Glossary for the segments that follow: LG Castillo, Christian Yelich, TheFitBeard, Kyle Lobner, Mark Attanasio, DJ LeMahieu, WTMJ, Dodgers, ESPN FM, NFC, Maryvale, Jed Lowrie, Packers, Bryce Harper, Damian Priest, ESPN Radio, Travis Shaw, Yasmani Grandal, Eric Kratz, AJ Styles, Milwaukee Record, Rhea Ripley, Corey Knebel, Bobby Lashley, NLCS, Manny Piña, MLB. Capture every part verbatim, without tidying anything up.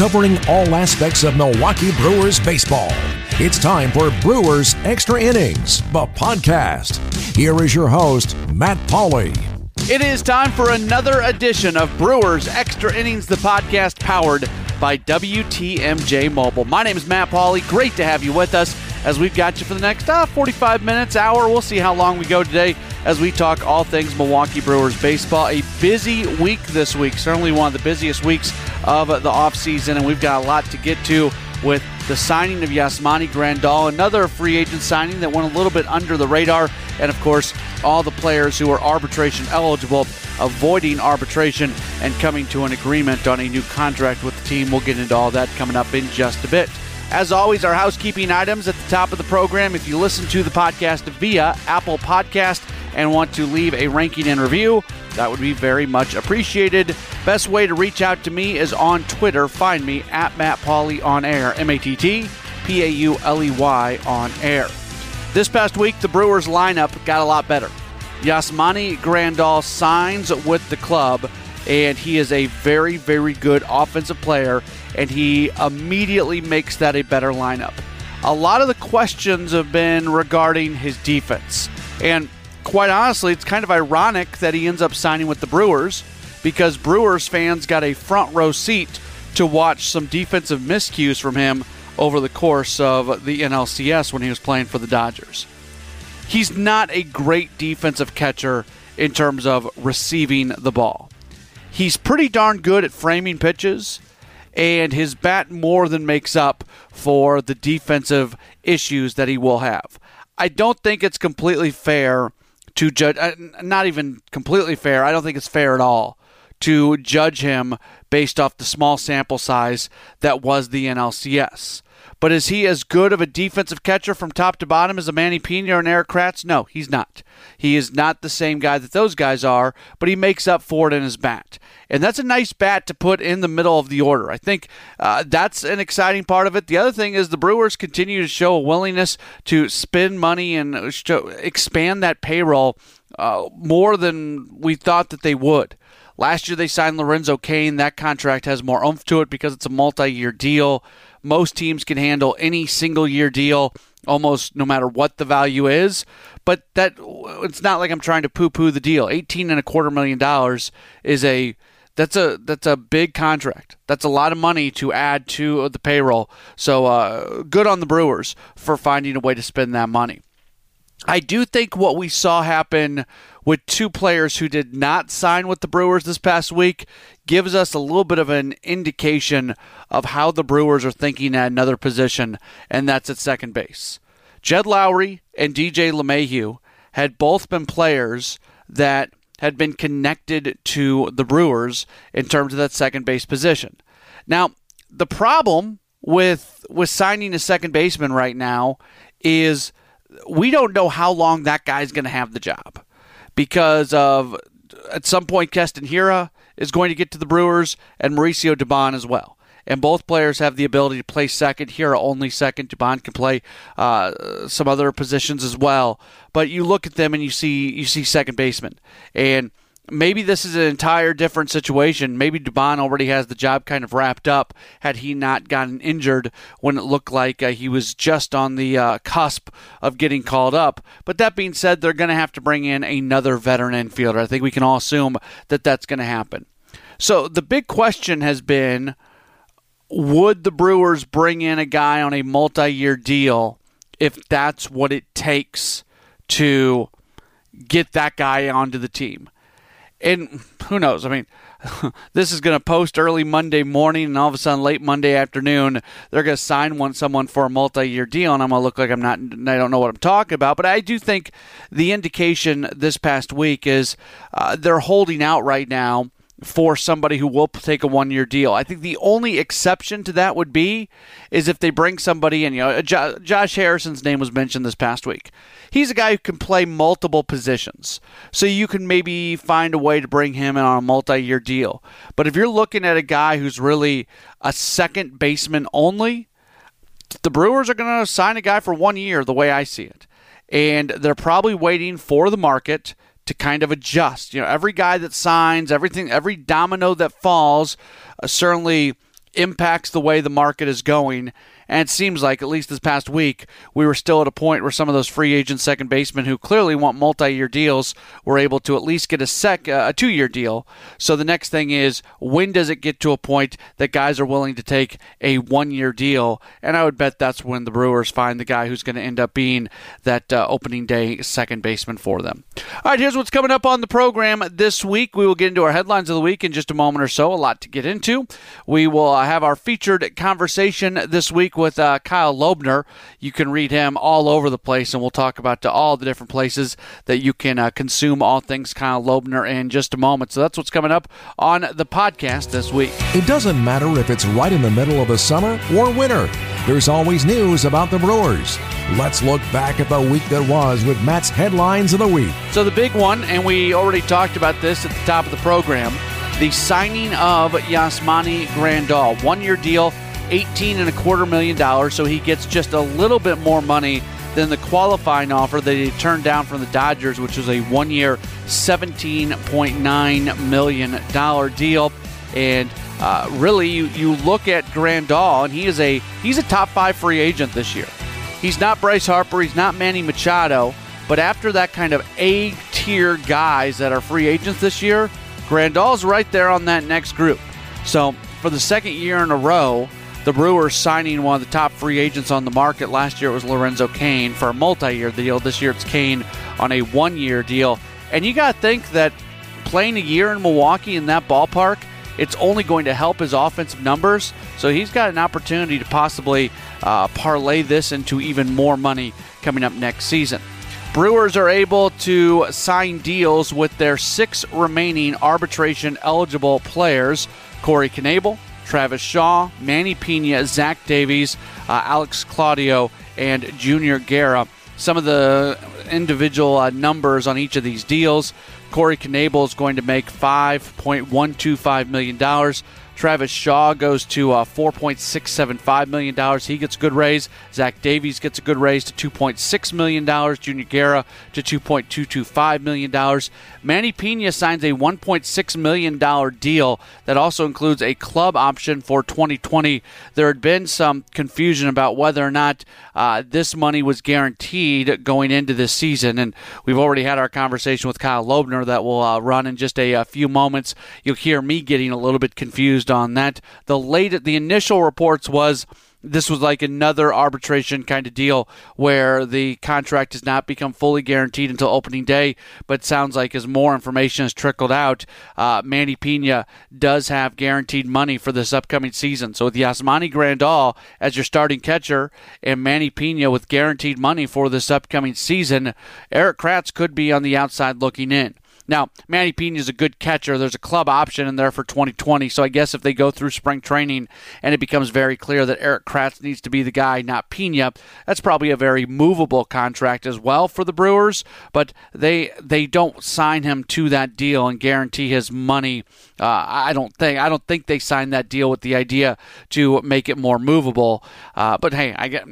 covering all aspects of Milwaukee Brewers baseball. It's time for Brewers Extra Innings, the podcast. Here is your host, Matt Pauley. It is time for another edition of Brewers Extra Innings, the podcast powered by W T M J Mobile. My name is Matt Pauley. Great to have you with us as we've got you for the next uh, forty-five minutes, hour. We'll see how long we go today as we talk all things Milwaukee Brewers baseball. A busy week this week, certainly one of the busiest weeks of the offseason, and we've got a lot to get to with the signing of Yasmani Grandal, another free agent signing that went a little bit under the radar, and of course, all the players who are arbitration eligible avoiding arbitration and coming to an agreement on a new contract with the team. We'll get into all that coming up in just a bit. As always, our housekeeping items at the top of the program. If you listen to the podcast via Apple Podcast and want to leave a ranking and review, that would be very much appreciated. Best way to reach out to me is on Twitter. Find me at Matt Pauley on air, M A T T P A U L E Y on air. This past week, the Brewers lineup got a lot better. Yasmani Grandal signs with the club, and he is a very, very good offensive player, and he immediately makes that a better lineup. A lot of the questions have been regarding his defense, and quite honestly, it's kind of ironic that he ends up signing with the Brewers because Brewers fans got a front row seat to watch some defensive miscues from him over the course of the N L C S when he was playing for the Dodgers. He's not a great defensive catcher in terms of receiving the ball. He's pretty darn good at framing pitches, and his bat more than makes up for the defensive issues that he will have. I don't think it's completely fair to judge, not even completely fair, I don't think it's fair at all to judge him based off the small sample size that was the N L C S. But is he as good of a defensive catcher from top to bottom as a Manny Piña or an Eric Kratz? No, he's not. He is not the same guy that those guys are, but he makes up for it in his bat. And that's a nice bat to put in the middle of the order. I think uh, that's an exciting part of it. The other thing is the Brewers continue to show a willingness to spend money and show, expand that payroll uh, more than we thought that they would. Last year they signed Lorenzo Cain. That contract has more oomph to it because it's a multi-year deal. Most teams can handle any single-year deal almost no matter what the value is. But that it's not like I'm trying to poo-poo the deal. eighteen and a quarter million dollars is a that's a that's a big contract. That's a lot of money to add to the payroll. So uh, good on the Brewers for finding a way to spend that money. I do think what we saw happen with two players who did not sign with the Brewers this past week gives us a little bit of an indication of how the Brewers are thinking at another position, and that's at second base. Jed Lowrie and D J LeMahieu had both been players that had been connected to the Brewers in terms of that second base position. Now, the problem with, with signing a second baseman right now is we don't know how long that guy's going to have the job because of at some point Keston Hiura is going to get to the Brewers and Mauricio Dubon as well. And both players have the ability to play second. Hiura only second. Dubon can play uh, some other positions as well. But you look at them and you see you see second baseman. And maybe this is an entire different situation. Maybe Dubon already has the job kind of wrapped up had he not gotten injured when it looked like uh, he was just on the uh, cusp of getting called up. But that being said, they're going to have to bring in another veteran infielder. I think we can all assume that that's going to happen. So the big question has been, would the Brewers bring in a guy on a multi-year deal if that's what it takes to get that guy onto the team? And who knows? I mean, this is going to post early Monday morning, and all of a sudden late Monday afternoon, they're going to sign one someone for a multi-year deal, and I'm going to look like I'm not, I don't know what I'm talking about. But I do think the indication this past week is uh, they're holding out right now for somebody who will take a one-year deal. I think the only exception to that would be is if they bring somebody in. You know, Jo- Josh Harrison's name was mentioned this past week. He's a guy who can play multiple positions, so you can maybe find a way to bring him in on a multi-year deal. But if you're looking at a guy who's really a second baseman only, the Brewers are going to sign a guy for one year the way I see it. And they're probably waiting for the market to kind of adjust. You know, every guy that signs, everything, every domino that falls, uh, certainly impacts the way the market is going. And it seems like, at least this past week, we were still at a point where some of those free agent second basemen who clearly want multi-year deals were able to at least get a sec uh, a two-year deal. So the next thing is, when does it get to a point that guys are willing to take a one-year deal? And I would bet that's when the Brewers find the guy who's going to end up being that uh, opening day second baseman for them. All right, here's what's coming up on the program this week. We will get into our headlines of the week in just a moment or so. A lot to get into. We will uh, have our featured conversation this week with uh, Kyle Lobner. You can read him all over the place, and we'll talk about uh, all the different places that you can uh, consume all things Kyle Lobner in just a moment. So that's what's coming up on the podcast this week. It doesn't matter if it's right in the middle of a summer or winter. There's always news about the Brewers. Let's look back at the week that was with Matt's headlines of the week. So the big one, and we already talked about this at the top of the program, the signing of Yasmani Grandal. One-year deal, eighteen and a quarter million dollars, so he gets just a little bit more money than the qualifying offer that he turned down from the Dodgers, which was a one-year seventeen point nine million dollars deal. And uh, really, you you look at Grandal, and he is a he's a top five free agent this year. He's not Bryce Harper, he's not Manny Machado, but after that kind of A-tier guys that are free agents this year, Grandal's right there on that next group. So for the second year in a row, the Brewers signing one of the top free agents on the market. Last year it was Lorenzo Cain for a multi-year deal. This year it's Cain on a one-year deal. And you got to think that playing a year in Milwaukee in that ballpark, it's only going to help his offensive numbers. So he's got an opportunity to possibly uh, parlay this into even more money coming up next season. Brewers are able to sign deals with their six remaining arbitration-eligible players, Corey Knebel, Travis Shaw, Manny Piña, Zach Davies, uh, Alex Claudio, and Junior Guerra. Some of the individual uh, numbers on each of these deals. Corey Knebel is going to make five point one two five million dollars. Travis Shaw goes to uh, four point six seven five million dollars. He gets a good raise. Zach Davies gets a good raise to two point six million dollars. Junior Guerra to two point two two five million dollars. Manny Piña signs a one point six million dollars deal that also includes a club option for twenty twenty. There had been some confusion about whether or not uh, this money was guaranteed going into this season, and we've already had our conversation with Kyle Lobner that will uh, run in just a, a few moments. You'll hear me getting a little bit confused on that. The late, the initial reports was this was like another arbitration kind of deal where the contract does not become fully guaranteed until opening day, but sounds like as more information has trickled out, uh, Manny Piña does have guaranteed money for this upcoming season. So with Yasmani Grandal as your starting catcher and Manny Piña with guaranteed money for this upcoming season, Eric Kratz could be on the outside looking in. Now, Manny Piña is a good catcher. There's a club option in there for twenty twenty, so I guess if they go through spring training and it becomes very clear that Eric Kratz needs to be the guy, not Piña, that's probably a very movable contract as well for the Brewers, but they they don't sign him to that deal and guarantee his money. Uh, I don't think I don't think they signed that deal with the idea to make it more movable. Uh, but hey, I get,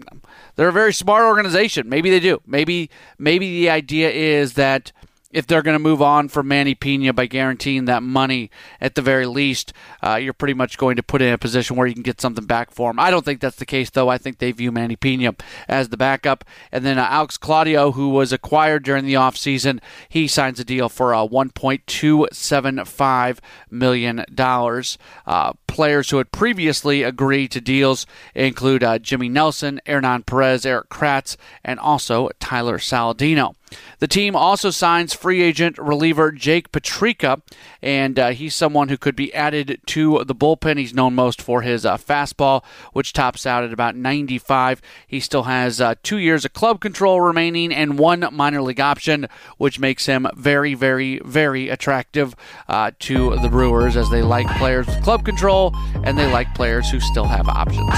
they're a very smart organization. Maybe they do. Maybe maybe the idea is that if they're going to move on from Manny Piña by guaranteeing that money, at the very least, uh, you're pretty much going to put in a position where you can get something back for him. I don't think that's the case, though. I think they view Manny Piña as the backup. And then uh, Alex Claudio, who was acquired during the offseason, he signs a deal for uh, one point two seven five million dollars. Uh, players who had previously agreed to deals include uh, Jimmy Nelson, Hernan Perez, Eric Kratz, and also Tyler Saladino. The team also signs free agent reliever Jake Petrica, and uh, he's someone who could be added to the bullpen. He's known most for his uh, fastball, which tops out at about ninety-five. He still has uh, two years of club control remaining and one minor league option, which makes him very, very, very attractive uh, to the Brewers, as they like players with club control and they like players who still have options.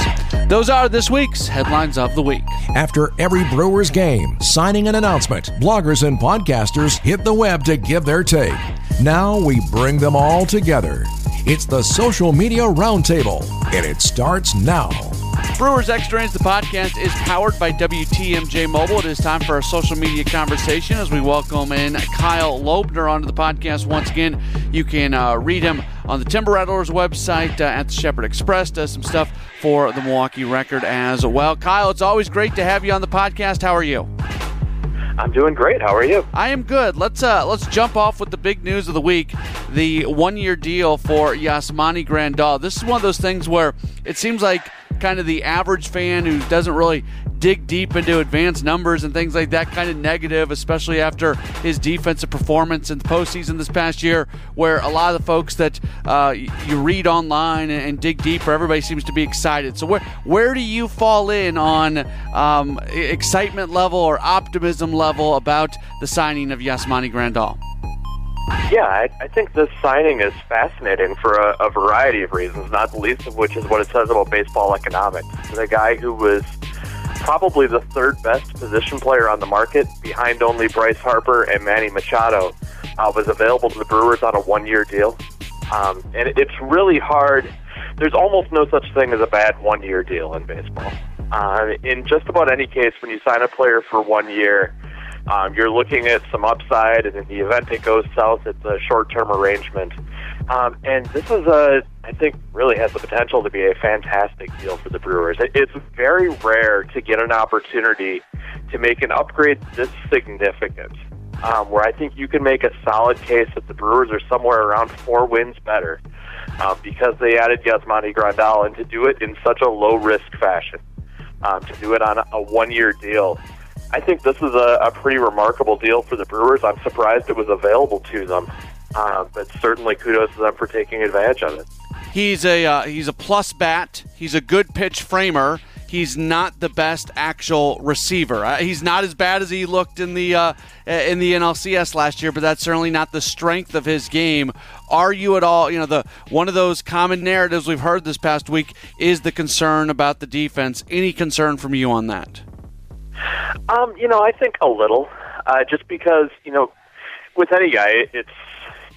Those are this week's headlines of the week. After every Brewers game, signing an announcement, bloggers and podcasters hit the web to give their take. Now we bring them all together. It's the Social Media Roundtable, and it starts now. Brewers Extra Innings, the podcast, is powered by W T M J Mobile. It is time for our social media conversation as we welcome in Kyle Lobner onto the podcast once again. You can uh, read him on the Timber Rattlers website uh, at the Shepherd Express. Does some stuff for the Milwaukee Record as well. Kyle, it's always great to have you on the podcast. How are you? I'm doing great. How are you? I am good. Let's uh, let's jump off with the big news of the week, the one-year deal for Yasmani Grandal. This is one of those things where it seems like kind of the average fan who doesn't really dig deep into advanced numbers and things like that, kind of negative, especially after his defensive performance in the postseason this past year, where a lot of the folks that uh, you read online and, and dig deeper, everybody seems to be excited. So where where do you fall in on um, excitement level or optimism level about the signing of Yasmani Grandal? Yeah, I, I think this signing is fascinating for a, a variety of reasons, not the least of which is what it says about baseball economics. The guy who was probably the third best position player on the market, behind only Bryce Harper and Manny Machado, uh, was available to the Brewers on a one-year deal. Um, and it, it's really hard. There's almost no such thing as a bad one-year deal in baseball. Uh, in just about any case, when you sign a player for one year, Um, you're looking at some upside, and in the event it goes south, it's a short-term arrangement. Um, and this is, a, I think, really has the potential to be a fantastic deal for the Brewers. It's very rare to get an opportunity to make an upgrade this significant, um, where I think you can make a solid case that the Brewers are somewhere around four wins better uh, because they added Yasmani Grandal, and to do it in such a low-risk fashion, um, to do it on a one-year deal. I think this is a, a pretty remarkable deal for the Brewers. I'm surprised it was available to them, uh, but certainly kudos to them for taking advantage of it. He's a uh, he's a plus bat. He's a good pitch framer. He's not the best actual receiver. Uh, he's not as bad as he looked in the uh, in the N L C S last year, but that's certainly not the strength of his game. Are you at all, you know, the one of those common narratives we've heard this past week is the concern about the defense. Any concern from you on that? Um, you know, I think a little, uh, just because, you know, with any guy, it's,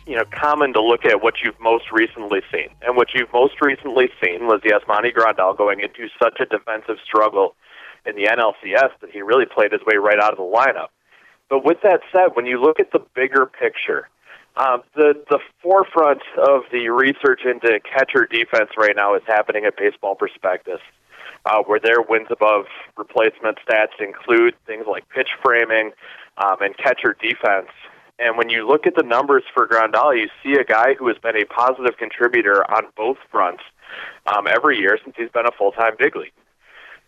you know, common to look at what you've most recently seen. And what you've most recently seen was Yasmani Grandal going into such a defensive struggle in the N L C S that he really played his way right out of the lineup. But with that said, when you look at the bigger picture, um, the, the forefront of the research into catcher defense right now is happening at Baseball Prospectus. Uh, where their wins above replacement stats include things like pitch framing um, and catcher defense. And when you look at the numbers for Grandal, you see a guy who has been a positive contributor on both fronts um, every year since he's been a full-time big league.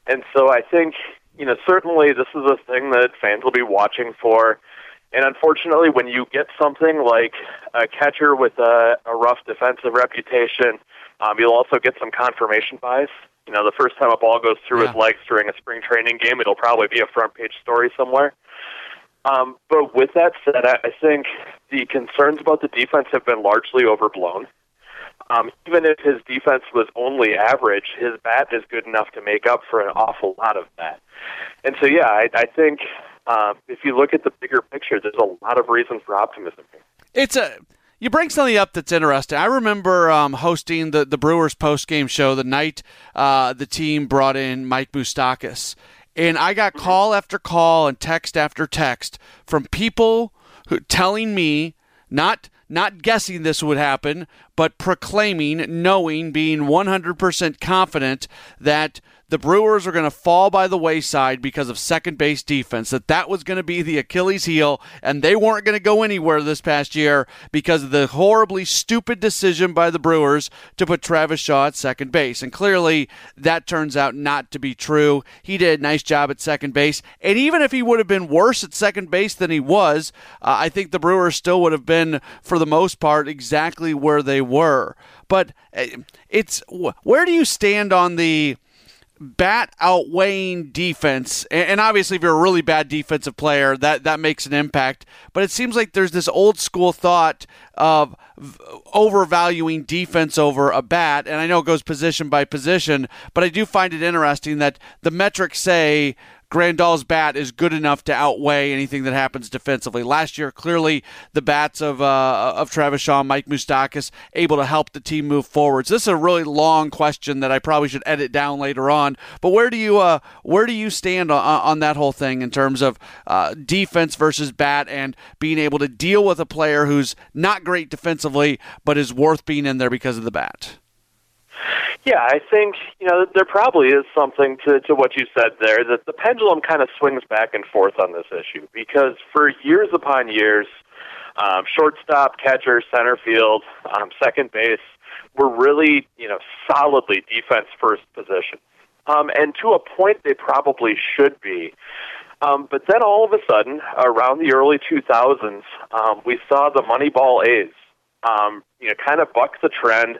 And so I think, you know, certainly this is a thing that fans will be watching for. And unfortunately, when you get something like a catcher with a, a rough defensive reputation, um, you'll also get some confirmation bias. You know, the first time a ball goes through yeah. his legs during a spring training game, it'll probably be a front-page story somewhere. Um, but with that said, I think the concerns about the defense have been largely overblown. Um, even if his defense was only average, his bat is good enough to make up for an awful lot of that. And so, yeah, I, I think um, if you look at the bigger picture, there's a lot of reason for optimism here. It's a... You bring something up that's interesting. I remember um, hosting the, the Brewers post-game show the night uh, the team brought in Mike Moustakas. And I got call after call and text after text from people who telling me, not not guessing this would happen, but proclaiming, knowing, being one hundred percent confident that the Brewers are going to fall by the wayside because of second base defense, that that was going to be the Achilles heel, and they weren't going to go anywhere this past year because of the horribly stupid decision by the Brewers to put Travis Shaw at second base. And clearly that turns out not to be true. He did a nice job at second base. And even if he would have been worse at second base than he was, uh, I think the Brewers still would have been, for the most part, exactly where they were. But it's where do you stand on the bat outweighing defense? And obviously if you're a really bad defensive player, that, that makes an impact. But it seems like there's this old school thought of overvaluing defense over a bat. And I know it goes position by position, but I do find it interesting that the metrics say Grandal's bat is good enough to outweigh anything that happens defensively. Last year, clearly the bats of uh, of Travis Shaw, Mike Moustakas, able to help the team move forward. So this is a really long question that I probably should edit down later on. But where do you uh, where do you stand on, on that whole thing in terms of uh, defense versus bat and being able to deal with a player who's not great defensively but is worth being in there because of the bat? Yeah, I think, you know, there probably is something to, to what you said there, that the pendulum kind of swings back and forth on this issue, because for years upon years, um, shortstop, catcher, center field, um, second base were really, you know, solidly defense-first positions. Um, and to a point, they probably should be. Um, but then all of a sudden, around the early two thousands, um, we saw the Moneyball A's. Um, you know, kind of buck the trend,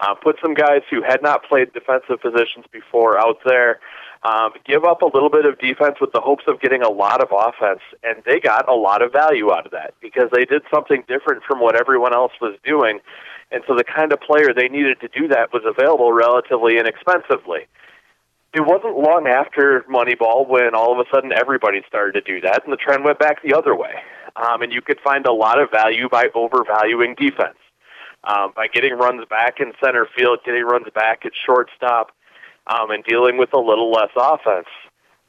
uh, put some guys who had not played defensive positions before out there, um, give up a little bit of defense with the hopes of getting a lot of offense, and they got a lot of value out of that because they did something different from what everyone else was doing, and so the kind of player they needed to do that was available relatively inexpensively. It wasn't long after Moneyball when all of a sudden everybody started to do that, and the trend went back the other way. Um, and you could find a lot of value by overvaluing defense, um, by getting runs back in center field, getting runs back at shortstop, um, and dealing with a little less offense.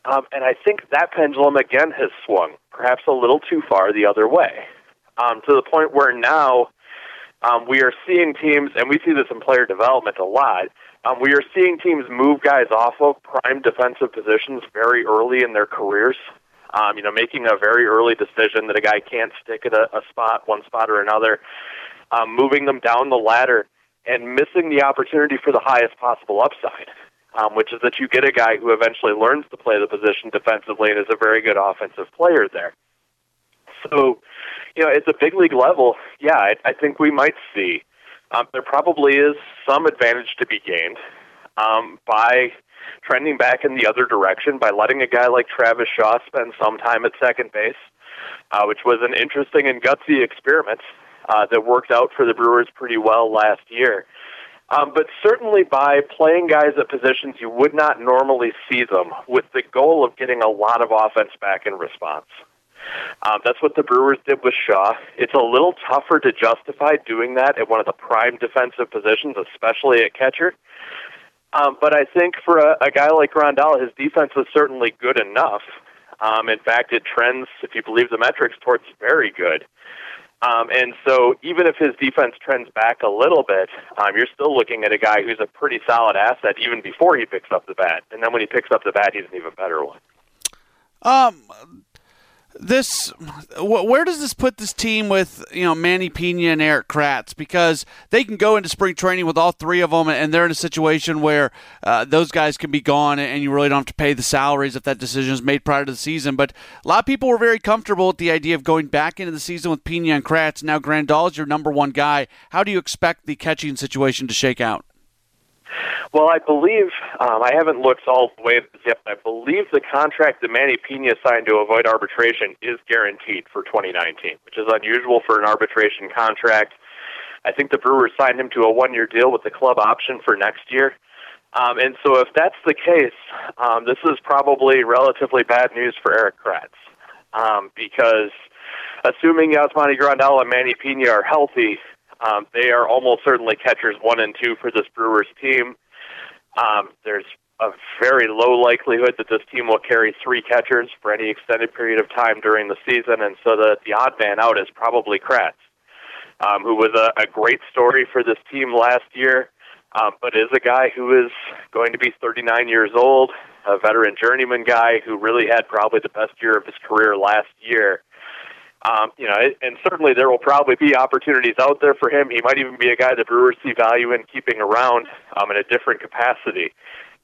Um, and I think that pendulum, again, has swung perhaps a little too far the other way, um, to the point where now um, we are seeing teams, and we see this in player development a lot, um, we are seeing teams move guys off of prime defensive positions very early in their careers. Um, you know, making a very early decision that a guy can't stick at a, a spot, one spot or another, um, moving them down the ladder and missing the opportunity for the highest possible upside, um, which is that you get a guy who eventually learns to play the position defensively and is a very good offensive player there. So, you know, at the big league level, yeah, I, I think we might see um, there probably is some advantage to be gained um, by trending back in the other direction by letting a guy like Travis Shaw spend some time at second base, uh, which was an interesting and gutsy experiment uh, that worked out for the Brewers pretty well last year. Um, but certainly by playing guys at positions you would not normally see them with the goal of getting a lot of offense back in response. Um, that's what the Brewers did with Shaw. It's a little tougher to justify doing that at one of the prime defensive positions, especially at catcher. Um, but I think for a, a guy like Grandal, his defense was certainly good enough. Um, in fact, it trends, if you believe the metrics, towards very good. Um, and so even if his defense trends back a little bit, um, you're still looking at a guy who's a pretty solid asset even before he picks up the bat. And then when he picks up the bat, he's an even better one. Um. This, where does this put this team with, you know, Manny Piña and Eric Kratz? Because they can go into spring training with all three of them, and they're in a situation where uh, those guys can be gone, and you really don't have to pay the salaries if that decision is made prior to the season. But a lot of people were very comfortable with the idea of going back into the season with Piña and Kratz. Now Grandal is your number one guy. How do you expect the catching situation to shake out? Well, I believe, um, I haven't looked all the way yet, but I believe the contract that Manny Piña signed to avoid arbitration is guaranteed for twenty nineteen, which is unusual for an arbitration contract. I think the Brewers signed him to a one-year deal with the club option for next year. Um, and so if that's the case, um, this is probably relatively bad news for Eric Kratz, um, because assuming Yasmani Grandal and Manny Piña are healthy, Um, they are almost certainly catchers one and two for this Brewers team. Um, there's a very low likelihood that this team will carry three catchers for any extended period of time during the season, and so the, the odd man out is probably Kratz, um, who was a, a great story for this team last year, um, but is a guy who is going to be thirty-nine years old, a veteran journeyman guy who really had probably the best year of his career last year. Um, you know, and certainly there will probably be opportunities out there for him. He might even be a guy the Brewers see value in keeping around um, in a different capacity.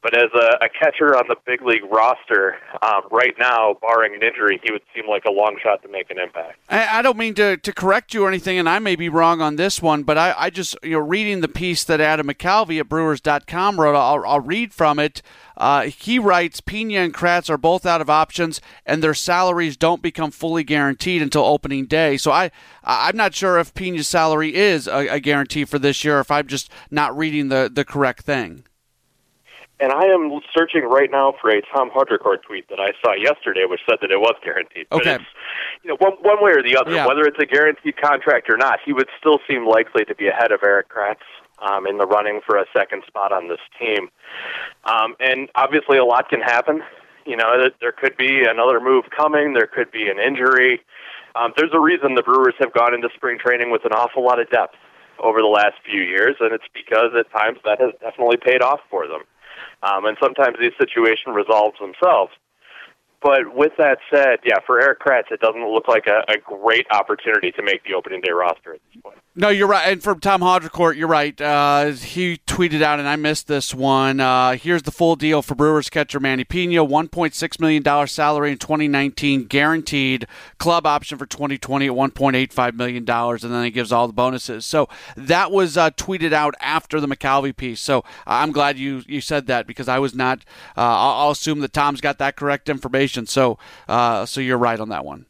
But as a, a catcher on the big league roster, um, right now, barring an injury, he would seem like a long shot to make an impact. I, I don't mean to, to correct you or anything, and I may be wrong on this one, but I, I just, you know, reading the piece that Adam McAlvey at Brewers dot com wrote, I'll, I'll read from it. Uh, he writes, Piña and Kratz are both out of options, and their salaries don't become fully guaranteed until opening day. So I, I'm not sure if Piña's salary is a, a guarantee for this year, or if I'm just not reading the, the correct thing. And I am searching right now for a Tom Huntercourt tweet that I saw yesterday, which said that it was guaranteed. But okay, it's, you know, one, one way or the other, yeah. whether it's a guaranteed contract or not, he would still seem likely to be ahead of Eric Kratz um, in the running for a second spot on this team. Um, and obviously, a lot can happen. You know, there could be another move coming. There could be an injury. Um, there's a reason the Brewers have gone into spring training with an awful lot of depth over the last few years, and it's because at times that has definitely paid off for them. Um, and sometimes these situations resolve themselves. But with that said, yeah, for Eric Kratz, it doesn't look like a, a great opportunity to make the opening day roster at this point. No, you're right. And from Tom Hodricourt, you're right. Uh, he tweeted out, and I missed this one, uh, here's the full deal for Brewers catcher Manny Piña, one point six million dollars salary in twenty nineteen, guaranteed, club option for twenty twenty at one point eight five million dollars, and then he gives all the bonuses. So that was uh, tweeted out after the McAlvey piece. So I'm glad you, you said that, because I was not uh, – I'll assume that Tom's got that correct information. So, uh, so you're right on that one.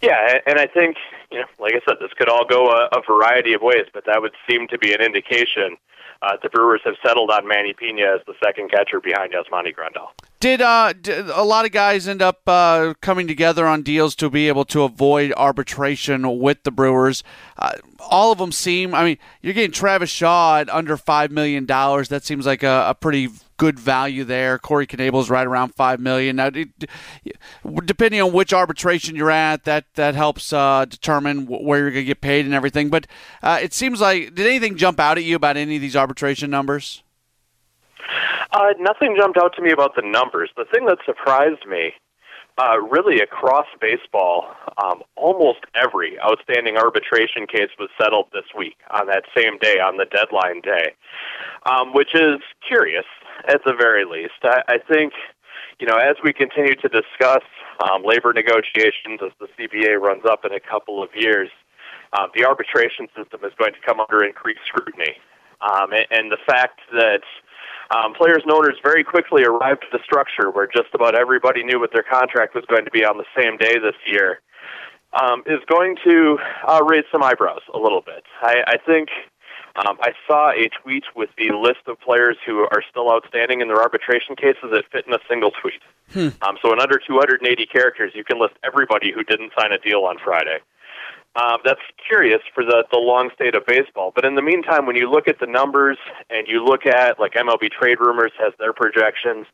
Yeah, and I think – you know, like I said, this could all go a, a variety of ways, but that would seem to be an indication uh, the Brewers have settled on Manny Piña as the second catcher behind Yasmani Grandal. Did, uh, did a lot of guys end up uh, coming together on deals to be able to avoid arbitration with the Brewers? Uh, all of them seem, I mean, you're getting Travis Shaw at under five million dollars. That seems like a, a pretty good value there. Corey Knebel is right around five million dollars. Now, depending on which arbitration you're at, that that helps uh, determine where you're going to get paid and everything. But uh, it seems like, did anything jump out at you about any of these arbitration numbers? Uh, nothing jumped out to me about the numbers. The thing that surprised me, uh, really across baseball, um, almost every outstanding arbitration case was settled this week on that same day, on the deadline day, um, which is curious. At the very least, I, I think, you know, as we continue to discuss um, labor negotiations as the C B A runs up in a couple of years, uh, the arbitration system is going to come under increased scrutiny. Um, and, and the fact that um, players and owners very quickly arrived at a structure where just about everybody knew what their contract was going to be on the same day this year um, is going to uh, raise some eyebrows a little bit. I, I think... Um, I saw a tweet with the list of players who are still outstanding in their arbitration cases that fit in a single tweet. Hmm. Um, so in under two hundred eighty characters, you can list everybody who didn't sign a deal on Friday. Uh, that's curious for the, the long state of baseball. But in the meantime, when you look at the numbers and you look at, like, M L B Trade Rumors has their projections,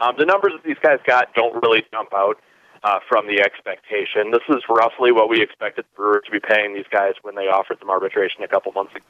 um, the numbers that these guys got don't really jump out uh, from the expectation. This is roughly what we expected the Brewers to be paying these guys when they offered them arbitration a couple months ago.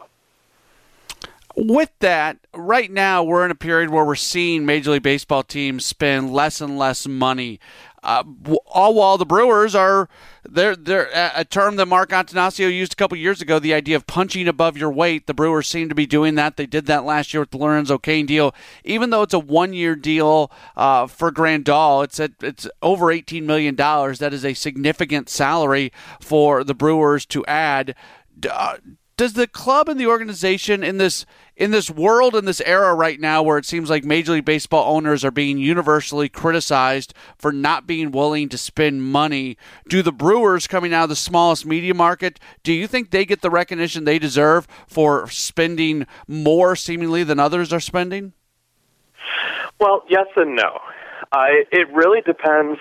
With that, right now we're in a period where we're seeing Major League Baseball teams spend less and less money. Uh, all while the Brewers are, they're, they're a term that Mark Attanasio used a couple years ago, the idea of punching above your weight. The Brewers seem to be doing that. They did that last year with the Lorenzo Cain deal. Even though it's a one-year deal uh, for Grandal, it's at, it's over eighteen million dollars. That is a significant salary for the Brewers to add. Uh, Does the club and the organization in this in this world, in this era right now where it seems like Major League Baseball owners are being universally criticized for not being willing to spend money, do the Brewers coming out of the smallest media market, do you think they get the recognition they deserve for spending more seemingly than others are spending? Well, yes and no. Uh, it really depends.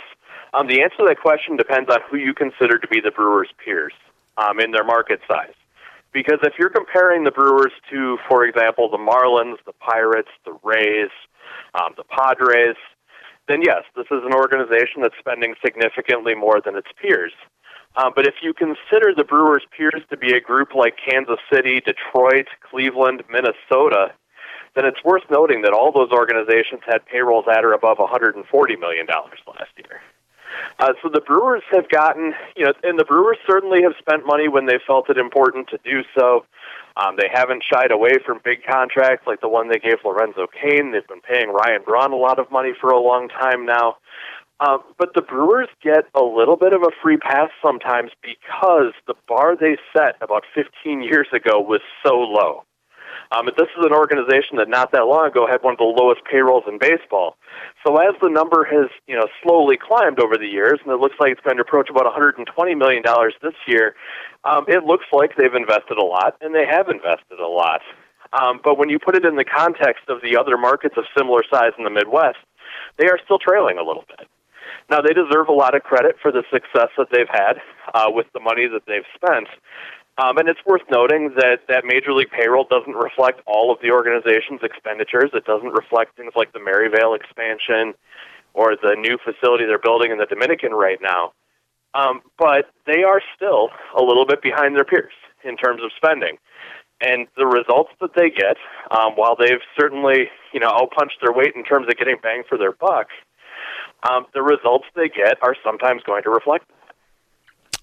Um, the answer to that question depends on who you consider to be the Brewers' peers um, in their market size. Because if you're comparing the Brewers to, for example, the Marlins, the Pirates, the Rays, um, the Padres, then yes, this is an organization that's spending significantly more than its peers. Uh, but if you consider the Brewers' peers to be a group like Kansas City, Detroit, Cleveland, Minnesota, then it's worth noting that all those organizations had payrolls at or above one hundred forty million dollars last year. Uh, so the Brewers have gotten, you know, and the Brewers certainly have spent money when they felt it important to do so. Um, they haven't shied away from big contracts like the one they gave Lorenzo Cain. They've been paying Ryan Braun a lot of money for a long time now. Uh, but the Brewers get a little bit of a free pass sometimes because the bar they set about fifteen years ago was so low. Um, this is an organization that not that long ago had one of the lowest payrolls in baseball. So as the number has, you know, slowly climbed over the years, and it looks like it's going to approach about one hundred twenty million dollars this year, um, it looks like they've invested a lot, and they have invested a lot. Um, but when you put it in the context of the other markets of similar size in the Midwest, they are still trailing a little bit. Now, they deserve a lot of credit for the success that they've had uh, with the money that they've spent. Um, and it's worth noting that that Major League payroll doesn't reflect all of the organization's expenditures. It doesn't reflect things like the Maryvale expansion or the new facility they're building in the Dominican right now. Um, but they are still a little bit behind their peers in terms of spending. And the results that they get, um, while they've certainly, you know, outpunched their weight in terms of getting bang for their buck, um, the results they get are sometimes going to reflect that.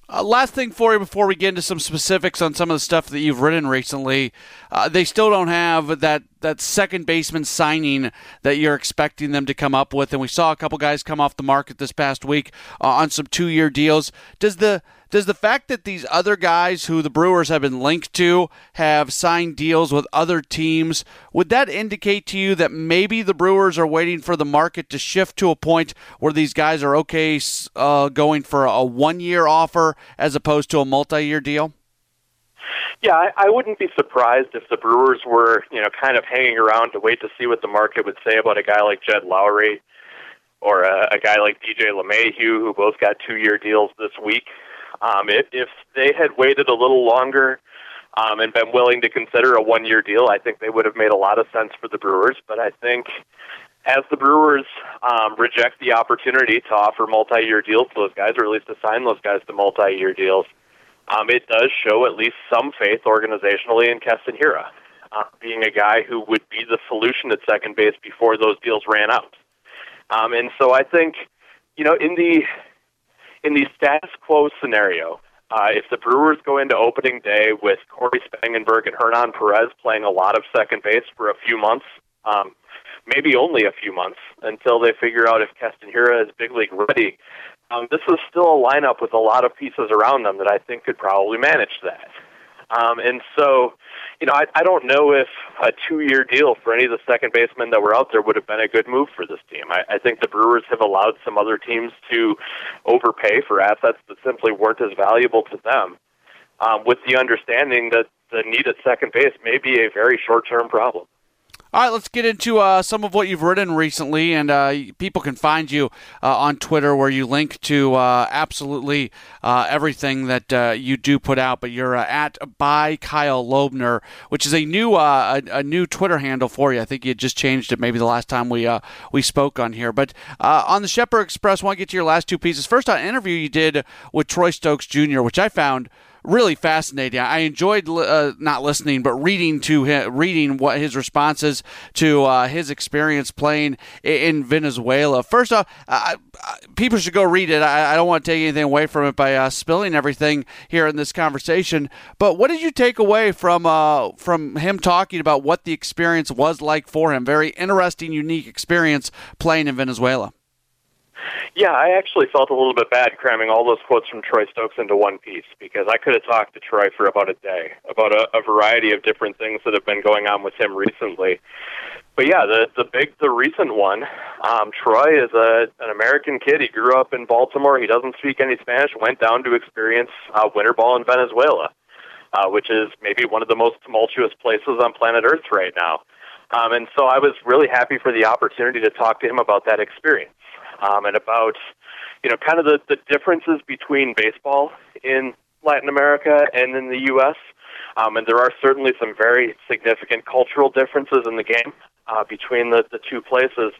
Uh, last thing for you before we get into some specifics on some of the stuff that you've written recently, uh, they still don't have that, that second baseman signing that you're expecting them to come up with, and we saw a couple guys come off the market this past week uh, on some two-year deals. Does the does the fact that these other guys who the Brewers have been linked to have signed deals with other teams, would that indicate to you that maybe the Brewers are waiting for the market to shift to a point where these guys are okay uh, going for a one-year offer as opposed to a multi-year deal? Yeah, I, I wouldn't be surprised if the Brewers were, you know, kind of hanging around to wait to see what the market would say about a guy like Jed Lowrie or a, a guy like D J LeMahieu, who both got two-year deals this week. Um, if, if they had waited a little longer um, and been willing to consider a one-year deal, I think they would have made a lot of sense for the Brewers. But I think as the Brewers um, reject the opportunity to offer multi-year deals to those guys, or at least to sign those guys to multi-year deals, Um, it does show at least some faith organizationally in Keston Hiura, uh, being a guy who would be the solution at second base before those deals ran out. Um, and so I think, you know, in the in the status quo scenario, uh, if the Brewers go into opening day with Corey Spangenberg and Hernan Perez playing a lot of second base for a few months, um, maybe only a few months, until they figure out if Keston Hiura is big league ready, Um, this is still a lineup with a lot of pieces around them that I think could probably manage that. Um, and so, you know, I, I don't know if a two-year deal for any of the second basemen that were out there would have been a good move for this team. I, I think the Brewers have allowed some other teams to overpay for assets that simply weren't as valuable to them, um, with the understanding that the need at second base may be a very short-term problem. All right, let's get into uh, some of what you've written recently, and uh, people can find you uh, on Twitter where you link to uh, absolutely uh, everything that uh, you do put out, but you're uh, at by Kyle Lobner, which is a new uh, a, a new Twitter handle for you. I think you just changed it maybe the last time we uh, we spoke on here. But uh, on the Shepherd Express, I want to get to your last two pieces. First, an interview you did with Troy Stokes Junior, which I found really fascinating. I enjoyed uh, not listening, but reading to him, reading what his responses to uh, his experience playing in Venezuela. First off, uh, people should go read it. I, I don't want to take anything away from it by uh, spilling everything here in this conversation. But what did you take away from uh, from him talking about what the experience was like for him? Very interesting, unique experience playing in Venezuela. Yeah, I actually felt a little bit bad cramming all those quotes from Troy Stokes into one piece, because I could have talked to Troy for about a day about a, a variety of different things that have been going on with him recently. But yeah, the the big, the recent one, um, Troy is a an American kid. He grew up in Baltimore. He doesn't speak any Spanish, went down to experience uh, winter ball in Venezuela, uh, which is maybe one of the most tumultuous places on planet Earth right now. Um, and so I was really happy for the opportunity to talk to him about that experience. Um, and about, you know, kind of the, the differences between baseball in Latin America and in the U S Um, and there are certainly some very significant cultural differences in the game uh, between the, the two places.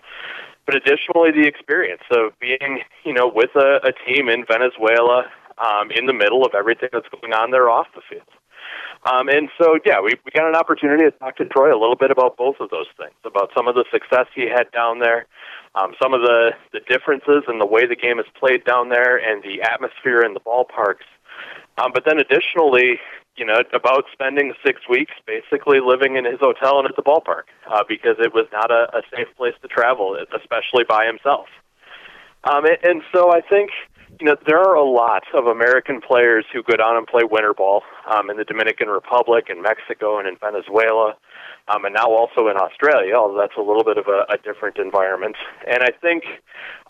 But additionally, the experience of being, you know, with a, a team in Venezuela um, in the middle of everything that's going on there off the field. Um, and so, yeah, we, we got an opportunity to talk to Troy a little bit about both of those things, about some of the success he had down there, um, some of the, the differences in the way the game is played down there and the atmosphere in the ballparks. Um, but then additionally, you know, about spending six weeks basically living in his hotel and at the ballpark uh, because it was not a, a safe place to travel, especially by himself. Um, and, and so I think, you know, there are a lot of American players who go down and play winter ball um, in the Dominican Republic and Mexico and in Venezuela, um, and now also in Australia, although that's a little bit of a, a different environment. And I think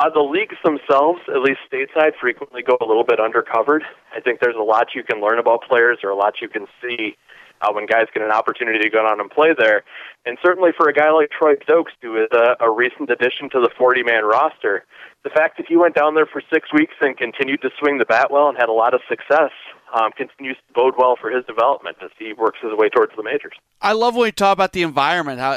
uh, the leagues themselves, at least stateside, frequently go a little bit undercovered. I think there's a lot you can learn about players or a lot you can see uh, when guys get an opportunity to go on and play there. And certainly for a guy like Troy Stokes, who is a, a recent addition to the forty-man roster, the fact that he went down there for six weeks and continued to swing the bat well and had a lot of success um, continues to bode well for his development as he works his way towards the majors. I love when you talk about the environment. How,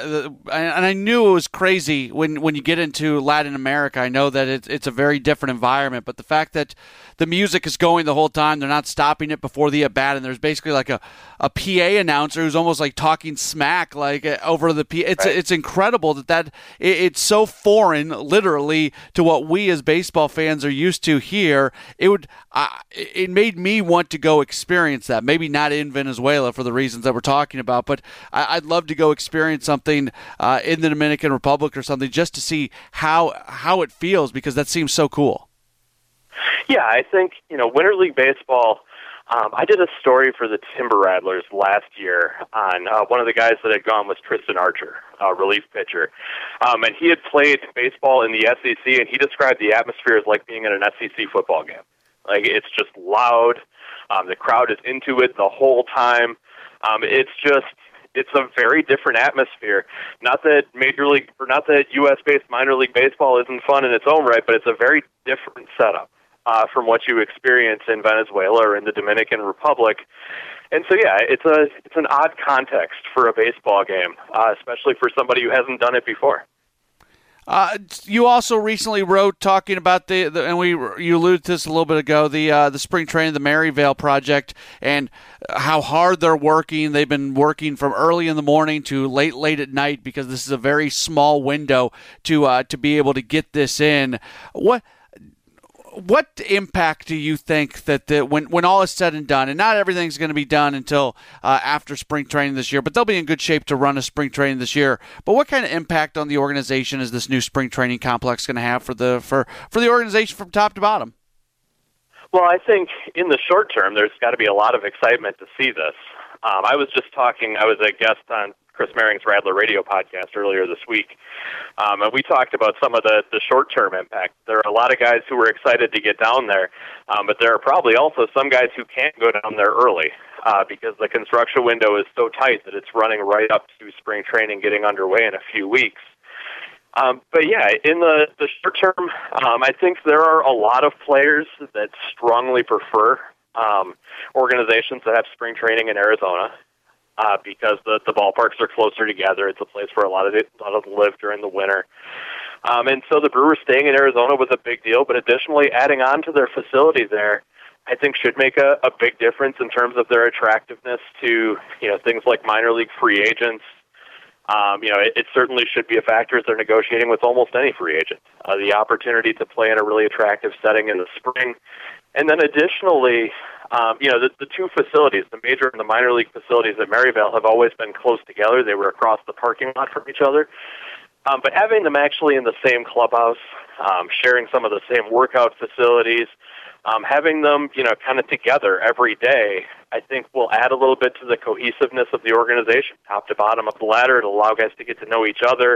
and I knew it was crazy when, when you get into Latin America. I know that it's, it's a very different environment, but the fact that the music is going the whole time, they're not stopping it before the at-bat, and there's basically like a, a P A announcer who's almost like talking smack like over the P A. It's, right. it's incredible that, that it, it's so foreign, literally, to what we We as baseball fans are used to here. It would, uh, it made me want to go experience that. Maybe not in Venezuela for the reasons that we're talking about, but I, I'd love to go experience something uh, in the Dominican Republic or something just to see how how it feels, because that seems so cool. Yeah, I think you know Winter League Baseball. Um, I did a story for the Timber Rattlers last year on uh, one of the guys that had gone was Tristan Archer, a relief pitcher. Um, and he had played baseball in the S E C, and he described the atmosphere as like being in an S E C football game. Like, it's just loud. Um, the crowd is into it the whole time. Um, it's just, it's a very different atmosphere. Not that Major League, or not that U S-based minor league baseball isn't fun in its own right, but it's a very different setup Uh, from what you experience in Venezuela or in the Dominican Republic. And so, yeah, it's a it's an odd context for a baseball game, uh, especially for somebody who hasn't done it before. Uh, you also recently wrote talking about the, the and we you alluded to this a little bit ago, the uh, the spring training, the Maryvale project, and how hard they're working. They've been working from early in the morning to late, late at night, because this is a very small window to uh, to be able to get this in. What? What impact do you think that the, when when all is said and done, and not everything's going to be done until uh, after spring training this year, but they'll be in good shape to run a spring training this year. But what kind of impact on the organization is this new spring training complex going to have for the for, for the organization from top to bottom? Well, I think in the short term, there's got to be a lot of excitement to see this. Um, I was just talking, I was a guest on Chris Merring's Rattler Radio podcast earlier this week, um, and we talked about some of the, the short-term impact. There are a lot of guys who were excited to get down there, um, but there are probably also some guys who can't go down there early uh, because the construction window is so tight that it's running right up to spring training getting underway in a few weeks. Um, but, yeah, in the, the short term, um, I think there are a lot of players that strongly prefer um, organizations that have spring training in Arizona, Uh, because the, the ballparks are closer together. It's a place where a lot of it, a lot of them live during the winter. Um, and so the Brewers staying in Arizona was a big deal, but additionally adding on to their facility there, I think should make a, a big difference in terms of their attractiveness to, you know, things like minor league free agents. Um, you know, it, it certainly should be a factor as they're negotiating with almost any free agent. Uh, the opportunity to play in a really attractive setting in the spring. And then additionally, um, you know, the, the two facilities, the major and the minor league facilities at Maryvale, have always been close together. They were across the parking lot from each other. Um, but having them actually in the same clubhouse, um, sharing some of the same workout facilities, um, having them, you know, kind of together every day, I think will add a little bit to the cohesiveness of the organization, top to bottom of the ladder. It'll allow guys to get to know each other.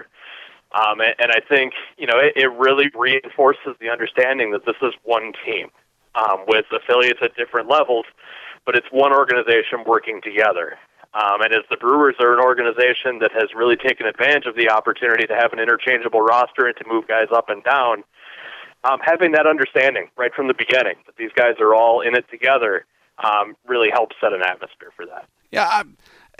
Um, and, and I think, you know, it, it really reinforces the understanding that this is one team. Um, with affiliates at different levels, but it's one organization working together. Um, and as the Brewers are an organization that has really taken advantage of the opportunity to have an interchangeable roster and to move guys up and down, um, having that understanding right from the beginning that these guys are all in it together um, really helps set an atmosphere for that. Yeah, I'm-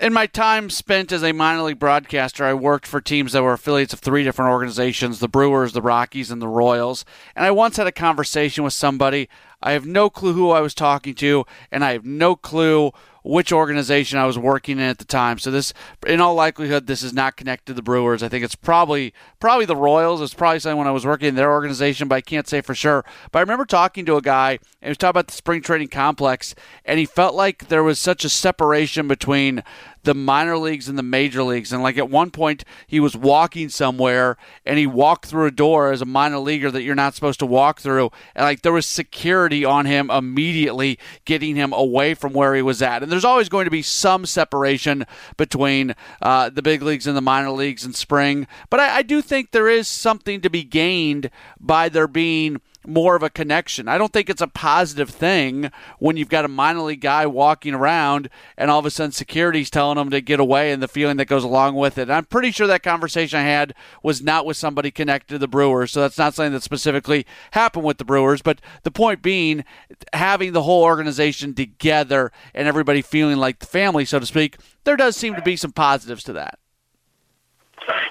In my time spent as a minor league broadcaster, I worked for teams that were affiliates of three different organizations, the Brewers, the Rockies, and the Royals. And I once had a conversation with somebody. I have no clue who I was talking to, and I have no clue which organization I was working in at the time. So this, in all likelihood, this is not connected to the Brewers. I think it's probably probably the Royals. It's probably something when I was working in their organization, but I can't say for sure. But I remember talking to a guy, and he was talking about the spring training complex, and he felt like there was such a separation between the minor leagues and the major leagues. And like at one point he was walking somewhere and he walked through a door as a minor leaguer that you're not supposed to walk through. And like there was security on him immediately getting him away from where he was at. And there's always going to be some separation between uh, the big leagues and the minor leagues in spring. But I, I do think there is something to be gained by there being more of a connection. I don't think it's a positive thing when you've got a minor league guy walking around and all of a sudden security's telling him to get away and the feeling that goes along with it. And I'm pretty sure that conversation I had was not with somebody connected to the Brewers, so that's not something that specifically happened with the Brewers. But the point being, having the whole organization together and everybody feeling like the family, so to speak, there does seem to be some positives to that.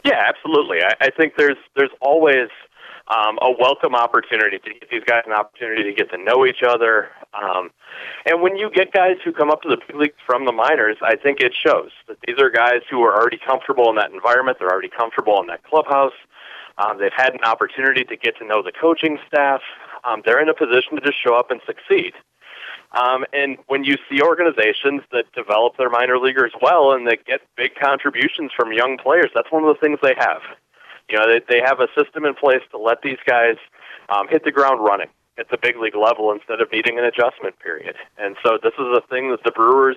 Yeah, absolutely. I, I think there's there's always um, a welcome opportunity to get these guys an opportunity to get to know each other. Um, and when you get guys who come up to the big leagues from the minors, I think it shows that these are guys who are already comfortable in that environment. They're already comfortable in that clubhouse. Um, they've had an opportunity to get to know the coaching staff. Um, they're in a position to just show up and succeed. Um, and when you see organizations that develop their minor leaguers well and that get big contributions from young players, that's one of the things they have. You know, they, they have a system in place to let these guys um, hit the ground running at the big league level instead of needing an adjustment period. And so this is a thing that the Brewers,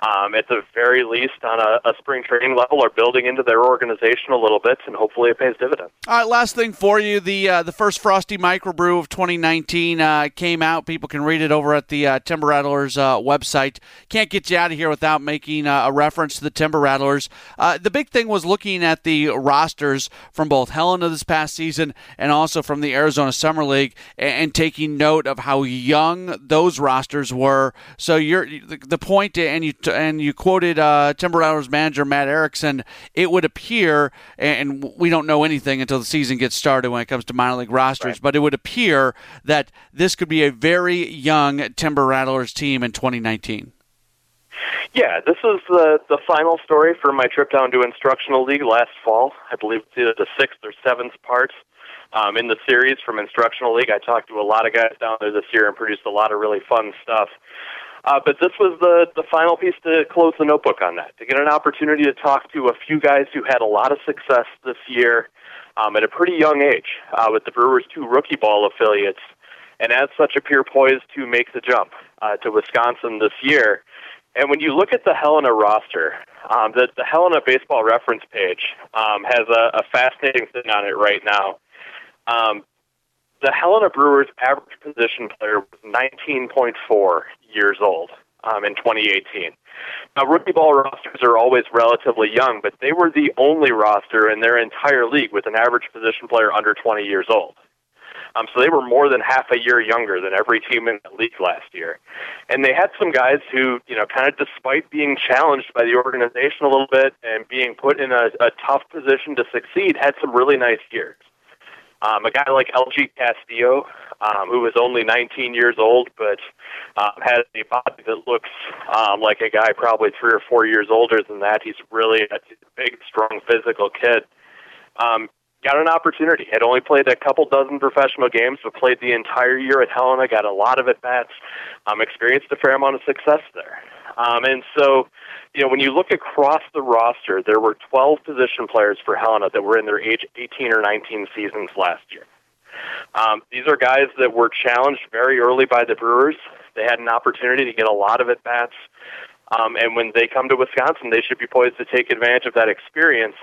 um, at the very least, on a, a spring training level, are building into their organization a little bit, and hopefully it pays dividends. All right, last thing for you, the uh, the first Frosty Microbrew of twenty nineteen uh, came out. People can read it over at the uh, Timber Rattlers uh, website. Can't get you out of here without making uh, a reference to the Timber Rattlers. Uh, the big thing was looking at the rosters from both Helena this past season and also from the Arizona Summer League and, and taking note of how young those rosters were. So you're the, the point, and you and you quoted uh, Timber Rattlers manager Matt Erickson, it would appear, and we don't know anything until the season gets started when it comes to minor league rosters, right, but it would appear that this could be a very young Timber Rattlers team in twenty nineteen. Yeah, this is the, the final story from my trip down to Instructional League last fall. I believe it's either the sixth or seventh part um, in the series from Instructional League. I talked to a lot of guys down there this year and produced a lot of really fun stuff. Uh, but this was the, the final piece to close the notebook on that, to get an opportunity to talk to a few guys who had a lot of success this year um, at a pretty young age uh, with the Brewers' two rookie ball affiliates, and as such appear poised to make the jump uh, to Wisconsin this year. And when you look at the Helena roster, um, the, the Helena baseball reference page um, has a, a fascinating thing on it right now. Um, the Helena Brewers' average position player was nineteen point four years old um, in twenty eighteen. Now, rookie ball rosters are always relatively young, but they were the only roster in their entire league with an average position player under twenty years old. Um, so they were more than half a year younger than every team in the league last year. And they had some guys who, you know, kind of despite being challenged by the organization a little bit and being put in a, a tough position to succeed, had some really nice years. Um, a guy like L G Castillo, um, who was only nineteen years old, but um, has a body that looks um, like a guy probably three or four years older than that. He's really a big, strong, physical kid. Um, got an opportunity. Had only played a couple dozen professional games, but played the entire year at Helena, got a lot of at-bats, um, experienced a fair amount of success there. Um, and so, you know, when you look across the roster, there were twelve position players for Helena that were in their age eighteen or nineteen seasons last year. Um, these are guys that were challenged very early by the Brewers. They had an opportunity to get a lot of at-bats. Um, and when they come to Wisconsin, they should be poised to take advantage of that experience.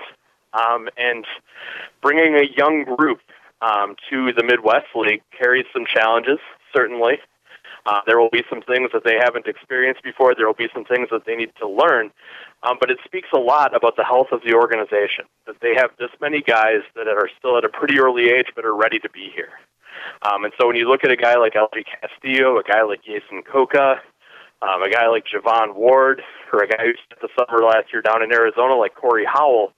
Um, and bringing a young group um, to the Midwest League carries some challenges, certainly. Uh, there will be some things that they haven't experienced before. There will be some things that they need to learn. Um, but it speaks a lot about the health of the organization, that they have this many guys that are still at a pretty early age but are ready to be here. Um, and so when you look at a guy like L G Castillo, a guy like Jason Coca, um, a guy like Javon Ward, or a guy who spent the summer last year down in Arizona like Corey Howell,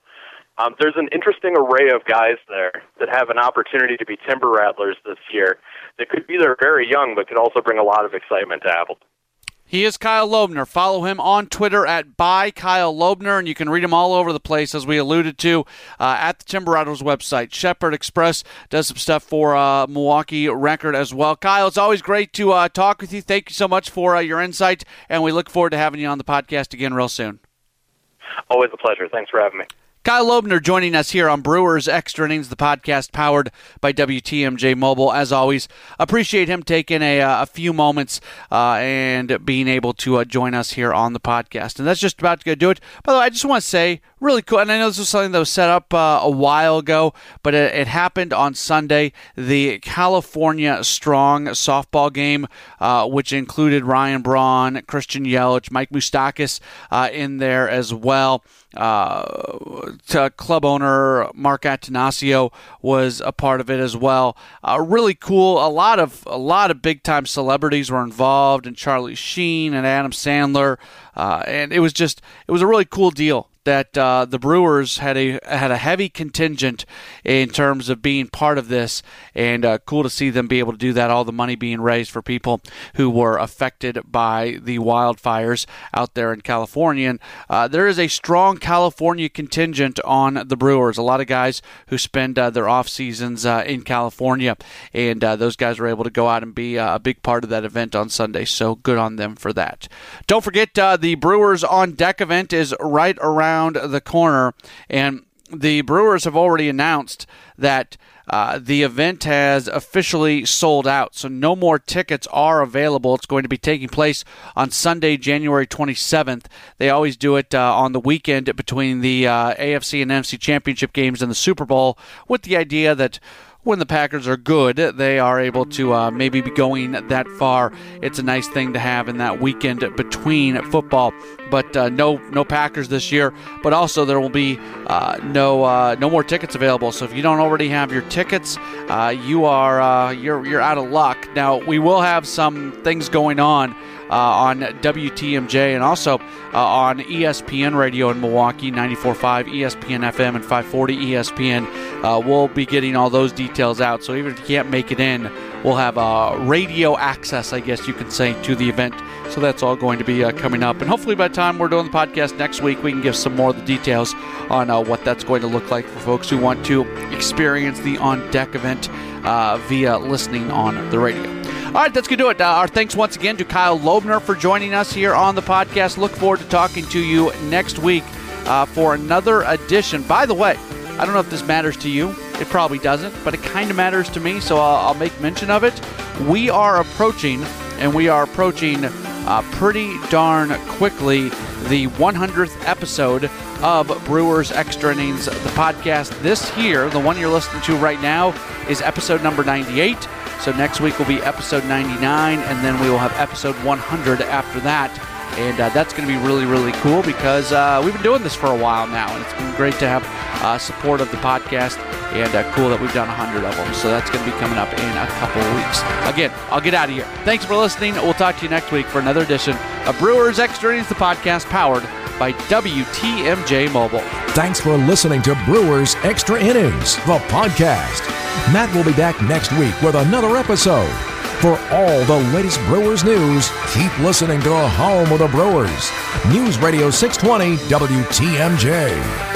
Um, there's an interesting array of guys there that have an opportunity to be Timber Rattlers this year that could be there very young but could also bring a lot of excitement to Appleton. He is Kyle Lobner. Follow him on Twitter at by Kyle Lobner, and you can read him all over the place, as we alluded to, uh, at the Timber Rattlers website. Shepherd Express does some stuff for uh, Milwaukee Record as well. Kyle, it's always great to uh, talk with you. Thank you so much for uh, your insight, and we look forward to having you on the podcast again real soon. Always a pleasure. Thanks for having me. Kyle Lobner joining us here on Brewers Extra Innings, the podcast powered by W T M J Mobile. As always, appreciate him taking a, a few moments uh, and being able to uh, join us here on the podcast. And that's just about to do it. By the way, I just want to say, really cool. And I know this was something that was set up uh, a while ago, but it, it happened on Sunday. The California Strong softball game, uh, which included Ryan Braun, Christian Yelich, Mike Moustakas uh, in there as well. Uh, to club owner Mark Attanasio was a part of it as well. Uh, really cool. A lot of a lot of big time celebrities were involved, and Charlie Sheen and Adam Sandler. Uh, and it was just it was a really cool deal that uh, the Brewers had a had a heavy contingent in terms of being part of this, and uh, cool to see them be able to do that, all the money being raised for people who were affected by the wildfires out there in California. And uh, there is a strong California contingent on the Brewers, a lot of guys who spend uh, their off seasons uh, in California, and uh, those guys were able to go out and be uh, a big part of that event on Sunday, so good on them for that. Don't forget, uh, the Brewers on Deck event is right around the corner, and the Brewers have already announced that uh, the event has officially sold out, so no more tickets are available. It's going to be taking place on Sunday, January twenty-seventh. They always do it uh, on the weekend between the uh, A F C and N F C championship games and the Super Bowl, with the idea that when the Packers are good, they are able to uh, maybe be going that far. It's a nice thing to have in that weekend between football. But uh, no, no Packers this year. But also there will be uh, no uh, no more tickets available. So if you don't already have your tickets, uh, you are uh, you're you're out of luck. Now we will have some things going on Uh, on W T M J and also uh, on E S P N Radio in Milwaukee, ninety-four point five E S P N F M and five forty E S P N. Uh, we'll be getting all those details out, so even if you can't make it in, we'll have uh, radio access, I guess you could say, to the event. So that's all going to be uh, coming up. And hopefully by the time we're doing the podcast next week, we can give some more of the details on uh, what that's going to look like for folks who want to experience the On Deck event uh, via listening on the radio. All right, that's going to do it. Uh, our thanks once again to Kyle Lobner for joining us here on the podcast. Look forward to talking to you next week uh, for another edition. By the way, I don't know if this matters to you. It probably doesn't, but it kind of matters to me, so I'll, I'll make mention of it. We are approaching, and we are approaching uh, pretty darn quickly, the one hundredth episode of Brewers Extra Innings, the podcast. This year, the one you're listening to right now, is episode number ninety-eight. So next week will be episode ninety-nine, and then we will have episode one hundred after that. And uh, that's going to be really, really cool because uh, we've been doing this for a while now, and it's been great to have uh, support of the podcast, and uh, cool that we've done one hundred of them. So that's going to be coming up in a couple of weeks. Again, I'll get out of here. Thanks for listening. We'll talk to you next week for another edition of Brewers Extra Innings, the podcast powered by W T M J Mobile. Thanks for listening to Brewers Extra Innings, the podcast. Matt will be back next week with another episode. For all the latest Brewers news, keep listening to A Home of the Brewers. News Radio six twenty W T M J.